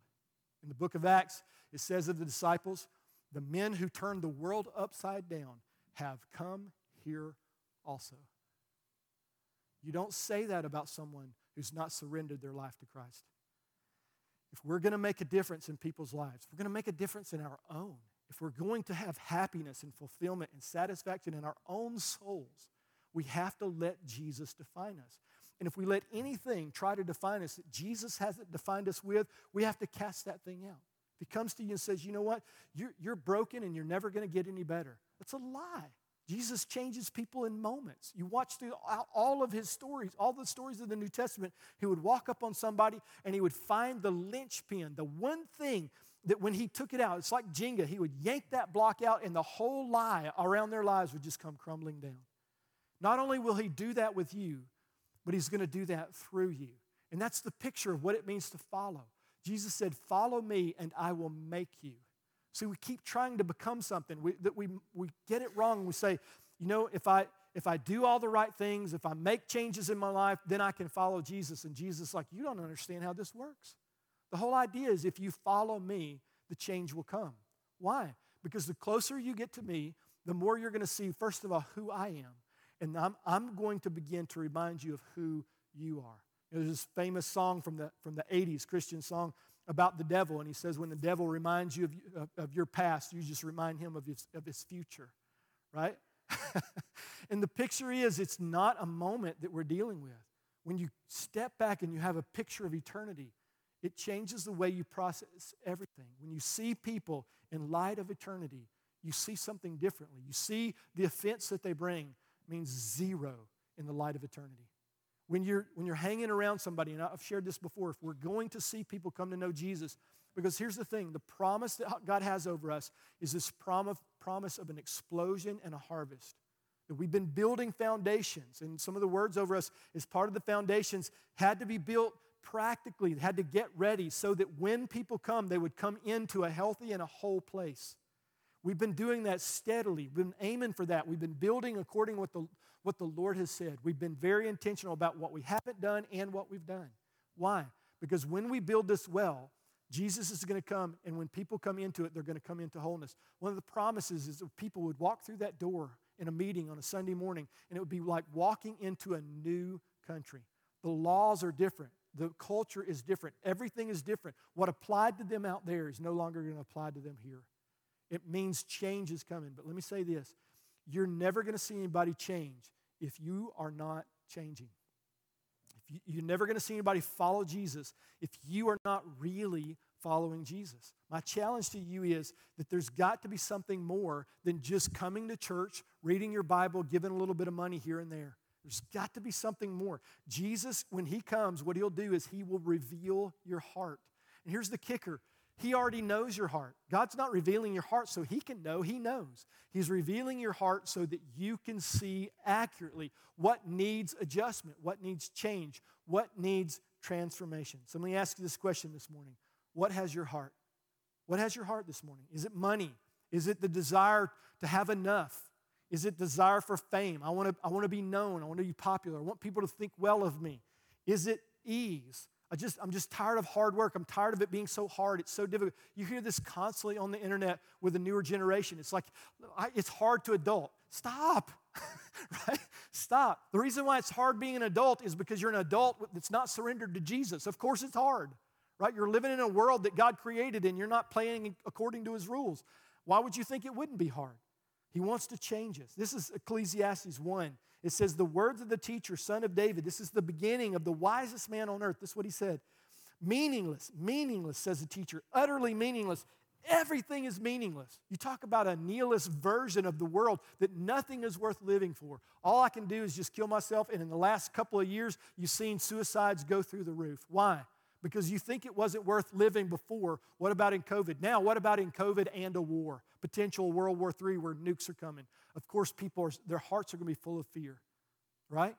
In the book of Acts, it says of the disciples, the men who turned the world upside down have come here also. You don't say that about someone who's not surrendered their life to Christ. If we're going to make a difference in people's lives, if we're going to make a difference in our own, if we're going to have happiness and fulfillment and satisfaction in our own souls, we have to let Jesus define us. And if we let anything try to define us that Jesus hasn't defined us with, we have to cast that thing out. If he comes to you and says, you know what, you're, you're broken and you're never going to get any better, that's a lie. Jesus changes people in moments. You watch through all of his stories, all the stories of the New Testament. He would walk up on somebody and he would find the linchpin, the one thing that when he took it out, it's like Jenga. He would yank that block out and the whole lie around their lives would just come crumbling down. Not only will he do that with you, but he's going to do that through you. And that's the picture of what it means to follow. Jesus said, follow me and I will make you. See, we keep trying to become something we, that we we get it wrong. We say, you know, if I if I do all the right things, if I make changes in my life, then I can follow Jesus. And Jesus is like, you don't understand how this works. The whole idea is if you follow me, the change will come. Why? Because the closer you get to me, the more you're going to see, first of all, who I am. And I'm, I'm going to begin to remind you of who you are. You know, there's this famous song from the from the eighties, Christian song, about the devil, and he says when the devil reminds you of, of, of your past, you just remind him of his, of his future, right? And the picture is it's not a moment that we're dealing with. When you step back and you have a picture of eternity, it changes the way you process everything. When you see people in light of eternity, you see something differently. You see the offense that they bring means zero in the light of eternity. When you're, when you're hanging around somebody, and I've shared this before, if we're going to see people come to know Jesus, because here's the thing, the promise that God has over us is this promise, promise of an explosion and a harvest. That we've been building foundations, and some of the words over us is part of the foundations had to be built practically, had to get ready so that when people come, they would come into a healthy and a whole place. We've been doing that steadily. We've been aiming for that. We've been building according to what the, what the Lord has said. We've been very intentional about what we haven't done and what we've done. Why? Because when we build this well, Jesus is going to come, and when people come into it, they're going to come into wholeness. One of the promises is that people would walk through that door in a meeting on a Sunday morning, and it would be like walking into a new country. The laws are different. The culture is different. Everything is different. What applied to them out there is no longer going to apply to them here. It means change is coming. But let me say this. You're never going to see anybody change if you are not changing. If you, you're never going to see anybody follow Jesus if you are not really following Jesus. My challenge to you is that there's got to be something more than just coming to church, reading your Bible, giving a little bit of money here and there. There's got to be something more. Jesus, when he comes, what he'll do is he will reveal your heart. And here's the kicker. He already knows your heart. God's not revealing your heart so he can know. He knows. He's revealing your heart so that you can see accurately what needs adjustment, what needs change, what needs transformation. So let me ask you this question this morning. What has your heart? What has your heart this morning? Is it money? Is it the desire to have enough? Is it desire for fame? I want to, I want to be known. I want to be popular. I want people to think well of me. Is it ease? I just, I'm just tired of hard work. I'm tired of it being so hard. It's so difficult. You hear this constantly on the internet with the newer generation. It's like, I, it's hard to adult. Stop, right? Stop. The reason why it's hard being an adult is because you're an adult that's not surrendered to Jesus. Of course it's hard, right? You're living in a world that God created and you're not playing according to his rules. Why would you think it wouldn't be hard? He wants to change us. This is Ecclesiastes one. It says, the words of the teacher, son of David. This is the beginning of the wisest man on earth. This is what he said. Meaningless, meaningless, says the teacher. Utterly meaningless. Everything is meaningless. You talk about a nihilist version of the world that nothing is worth living for. All I can do is just kill myself. And in the last couple of years, you've seen suicides go through the roof. Why? Because you think it wasn't worth living before. What about in COVID? Now, what about in COVID and a war? Potential World War Three where nukes are coming. Of course, people are, their hearts are going to be full of fear, right?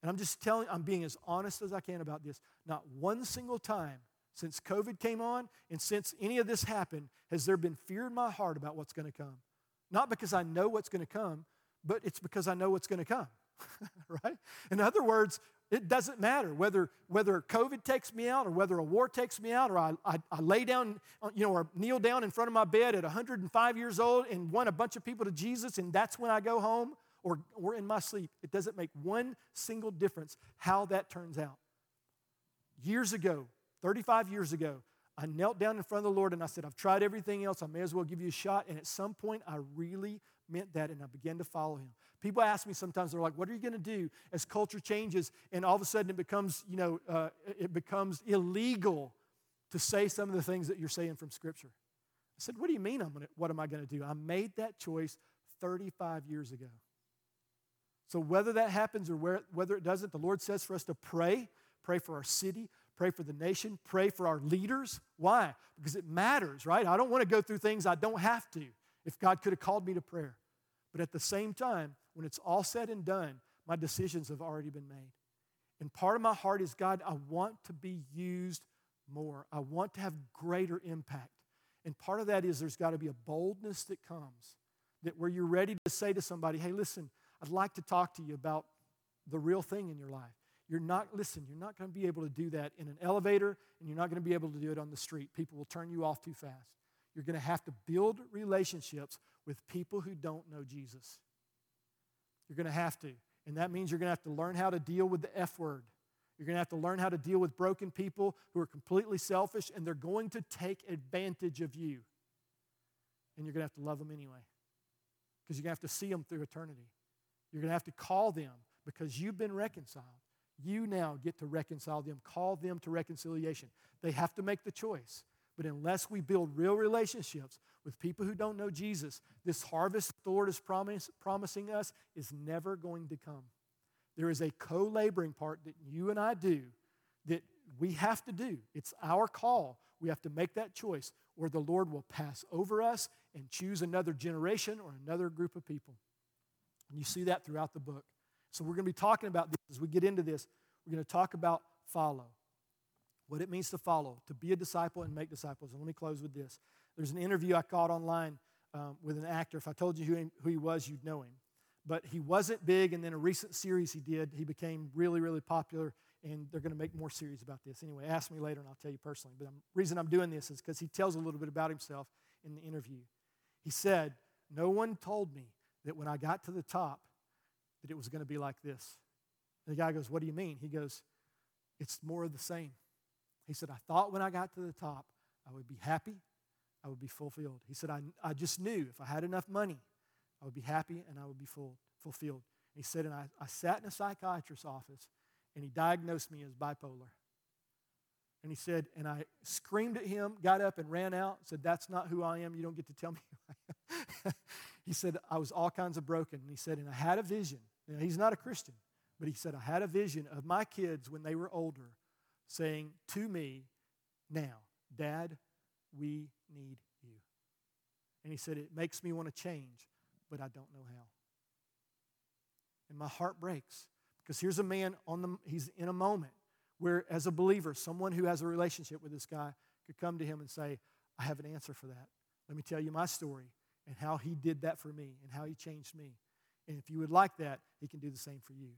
And I'm just telling, I'm being as honest as I can about this. Not one single time since COVID came on and since any of this happened has there been fear in my heart about what's going to come. Not because I know what's going to come, but it's because I know what's going to come, right? In other words, it doesn't matter whether whether COVID takes me out or whether a war takes me out or I, I, I lay down, you know, or kneel down in front of my bed at one hundred five years old and want a bunch of people to Jesus and that's when I go home or, or in my sleep, it doesn't make one single difference how that turns out. Years ago, thirty-five years ago, I knelt down in front of the Lord and I said, I've tried everything else. I may as well give you a shot. And at some point, I really meant that, and I began to follow him. People ask me sometimes, they're like, what are you going to do as culture changes and all of a sudden it becomes, you know, uh, it becomes illegal to say some of the things that you're saying from Scripture? I said, what do you mean I'm gonna, what am I going to do? I made that choice thirty-five years ago. So whether that happens or where, whether it doesn't, the Lord says for us to pray, pray for our city, pray for the nation, pray for our leaders. Why? Because it matters, right? I don't want to go through things I don't have to if God could have called me to prayer. But at the same time, when it's all said and done, my decisions have already been made. And part of my heart is, God, I want to be used more. I want to have greater impact. And part of that is there's got to be a boldness that comes, that where you're ready to say to somebody, hey, listen, I'd like to talk to you about the real thing in your life. You're not, listen, you're not going to be able to do that in an elevator, and you're not going to be able to do it on the street. People will turn you off too fast. You're going to have to build relationships with people who don't know Jesus. You're going to have to. And that means you're going to have to learn how to deal with the F word. You're going to have to learn how to deal with broken people who are completely selfish, and they're going to take advantage of you. And you're going to have to love them anyway, because you're going to have to see them through eternity. You're going to have to call them because you've been reconciled. You now get to reconcile them, call them to reconciliation. They have to make the choice. But unless we build real relationships with people who don't know Jesus, this harvest the Lord is promise, promising us is never going to come. There is a co-laboring part that you and I do that we have to do. It's our call. We have to make that choice, or the Lord will pass over us and choose another generation or another group of people. And you see that throughout the book. So we're going to be talking about this as we get into this. We're going to talk about follow, what it means to follow, to be a disciple and make disciples. And let me close with this. There's an interview I caught online um, with an actor. If I told you who he, who he was, you'd know him. But he wasn't big, and then a recent series he did, he became really, really popular, and they're going to make more series about this. Anyway, ask me later, and I'll tell you personally. But the reason I'm doing this is because he tells a little bit about himself in the interview. He said, no one told me that when I got to the top that it was going to be like this. And the guy goes, what do you mean? He goes, it's more of the same. He said, I thought when I got to the top, I would be happy, I would be fulfilled. He said, I, I just knew if I had enough money, I would be happy and I would be full, fulfilled. And he said, and I, I sat in a psychiatrist's office, and he diagnosed me as bipolar. And he said, and I screamed at him, got up and ran out, said, that's not who I am. You don't get to tell me who I am. He said, I was all kinds of broken. And he said, and I had a vision. Now, he's not a Christian, but he said, I had a vision of my kids when they were older saying to me, now, Dad, we need you. And he said, it makes me want to change, but I don't know how. And my heart breaks, because here's a man on the, he's in a moment where, as a believer, someone who has a relationship with this guy could come to him and say, I have an answer for that. Let me tell you my story and how he did that for me and how he changed me. And if you would like that, he can do the same for you.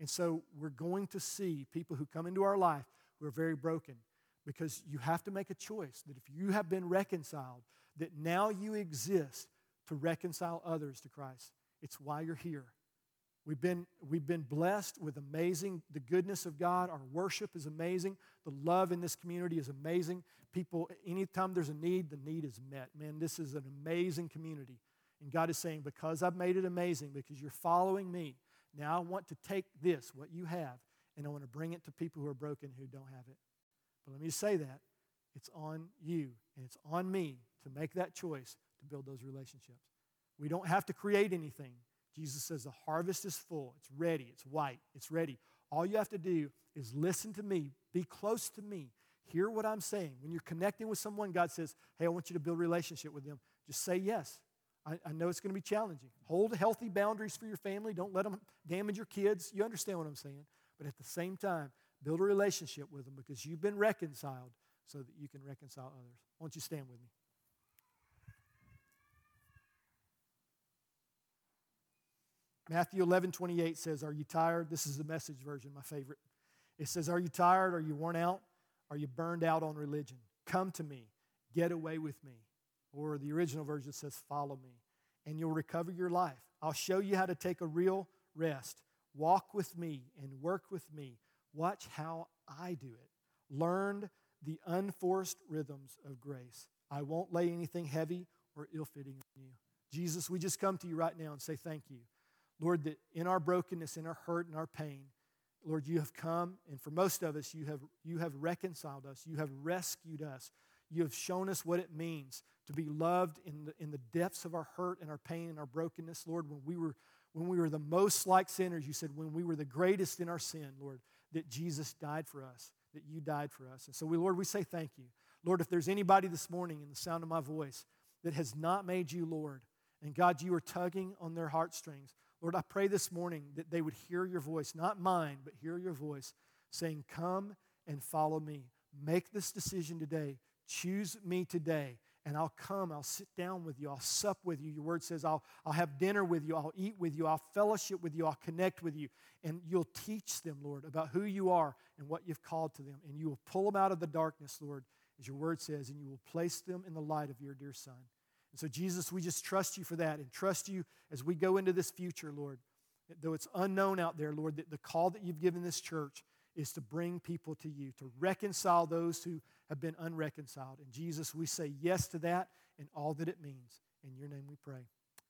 And so we're going to see people who come into our life who are very broken, because you have to make a choice that if you have been reconciled, that now you exist to reconcile others to Christ. It's why you're here. We've been, we've been blessed with amazing, the goodness of God. Our worship is amazing. The love in this community is amazing. People, anytime there's a need, the need is met. Man, this is an amazing community. And God is saying, because I've made it amazing, because you're following me, now I want to take this, what you have, and I want to bring it to people who are broken who don't have it. But let me just say that. It's on you, and it's on me to make that choice to build those relationships. We don't have to create anything. Jesus says the harvest is full. It's ready. It's white. It's ready. All you have to do is listen to me. Be close to me. Hear what I'm saying. When you're connecting with someone, God says, hey, I want you to build a relationship with them. Just say yes. I, I know it's going to be challenging. Hold healthy boundaries for your family. Don't let them damage your kids. You understand what I'm saying. But at the same time, build a relationship with them, because you've been reconciled so that you can reconcile others. Won't you stand with me? Matthew eleven twenty-eight says, are you tired? This is the Message version, my favorite. It says, are you tired? Are you worn out? Are you burned out on religion? Come to me. Get away with me. Or the original version says, follow me. and you'll recover your life. I'll show you how to take a real rest. Walk with me and work with me. Watch how I do it. Learn the unforced rhythms of grace. I won't lay anything heavy or ill-fitting on you. Jesus, we just come to you right now and say thank you. Lord, that in our brokenness, in our hurt, in our pain, Lord, you have come, and for most of us, you have, you have reconciled us. You have rescued us. You have shown us what it means to be loved in the, in the depths of our hurt and our pain and our brokenness. Lord, when we were when we were the most like sinners, you said when we were the greatest in our sin, Lord, that Jesus died for us, that you died for us. And so, we, Lord, we say thank you. Lord, if there's anybody this morning in the sound of my voice that has not made you Lord, and God, you are tugging on their heartstrings, Lord, I pray this morning that they would hear your voice, not mine, but hear your voice saying, come and follow me. Make this decision today. Choose me today, and I'll come. I'll sit down with you. I'll sup with you. Your word says I'll, I'll have dinner with you. I'll eat with you. I'll fellowship with you. I'll connect with you. And you'll teach them, Lord, about who you are and what you've called to them. And you will pull them out of the darkness, Lord, as your word says, and you will place them in the light of your dear Son. And so, Jesus, we just trust you for that and trust you as we go into this future, Lord, though it's unknown out there, Lord, that the call that you've given this church is to bring people to you, to reconcile those who have been unreconciled. And Jesus, we say yes to that and all that it means. In your name we pray.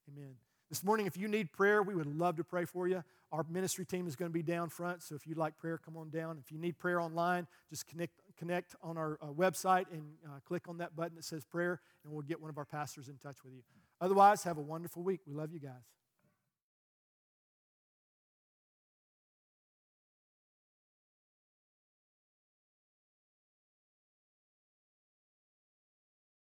Amen. This morning, if you need prayer, we would love to pray for you. Our ministry team is going to be down front, so if you'd like prayer, come on down. If you need prayer online, just connect connect on our uh, website and uh, click on that button that says prayer, and we'll get one of our pastors in touch with you. Otherwise, have a wonderful week. We love you guys.